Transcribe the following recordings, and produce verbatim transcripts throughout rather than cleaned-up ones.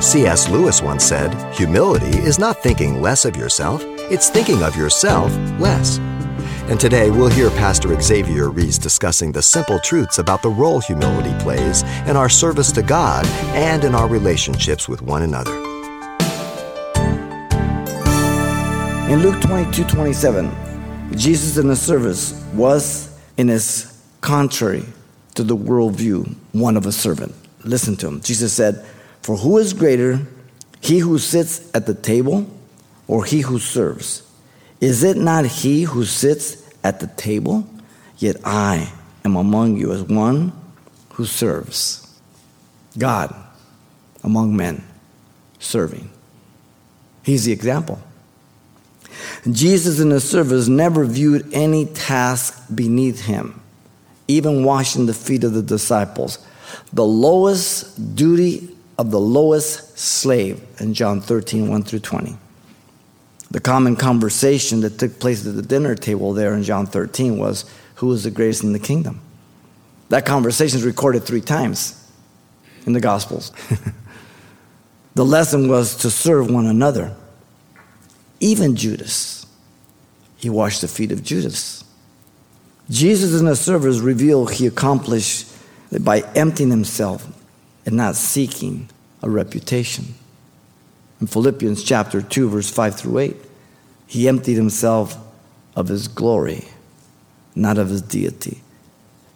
C S Lewis once said, "Humility is not thinking less of yourself, it's thinking of yourself less." And today we'll hear Pastor Xavier Reese discussing the simple truths about the role humility plays in our service to God and in our relationships with one another. In Luke twenty-two twenty-seven, Jesus in the service was, in his contrary to the worldview, one of a servant. Listen to him. Jesus said, "For who is greater, he who sits at the table or he who serves? Is it not he who sits at the table? Yet I am among you as one who serves." God among men, serving. He's the example. Jesus in his service never viewed any task beneath him, even washing the feet of the disciples, the lowest duty of the lowest slave in John thirteen, one through twenty. The common conversation that took place at the dinner table there in John thirteen was, who is the greatest in the kingdom? That conversation is recorded three times in the Gospels. The lesson was to serve one another. Even Judas, he washed the feet of Judas. Jesus in the service revealed he accomplished that by emptying himself and not seeking a reputation. In Philippians chapter two, verse five through eight, he emptied himself of his glory, not of his deity.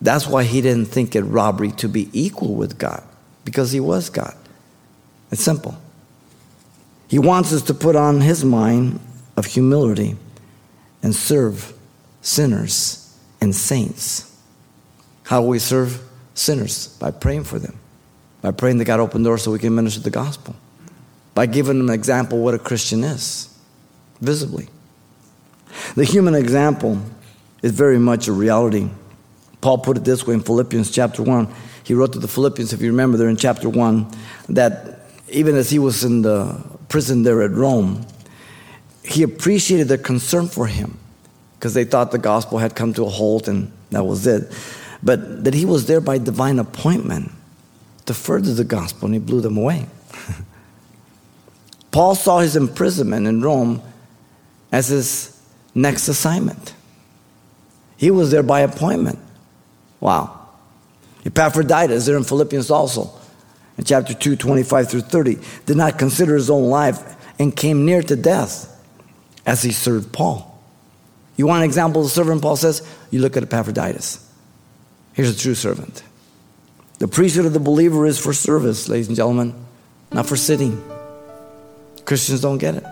That's why he didn't think it robbery to be equal with God, because he was God. It's simple. He wants us to put on his mind of humility and serve sinners and saints. How do we serve sinners? By praying for them. By praying that God open doors so we can minister the gospel. By giving them an example of what a Christian is, visibly. The human example is very much a reality. Paul put it this way in Philippians chapter one. He wrote to the Philippians, if you remember there in chapter one, that even as he was in the prison there at Rome, he appreciated their concern for him because they thought the gospel had come to a halt and that was it. But that he was there by divine appointment to further the gospel, and he blew them away. Paul saw his imprisonment in Rome as his next assignment. He was there by appointment. Wow. Epaphroditus, there in Philippians also, in chapter two, twenty-five through thirty, did not consider his own life and came near to death as he served Paul. You want an example of a servant, Paul says? You look at Epaphroditus. Here's a true servant. The priesthood of the believer is for service, ladies and gentlemen, not for sitting. Christians don't get it.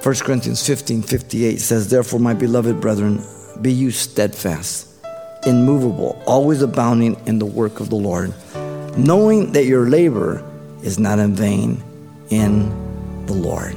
First Corinthians fifteen fifty-eight says, "Therefore, my beloved brethren, be you steadfast, immovable, always abounding in the work of the Lord, knowing that your labor is not in vain in the Lord."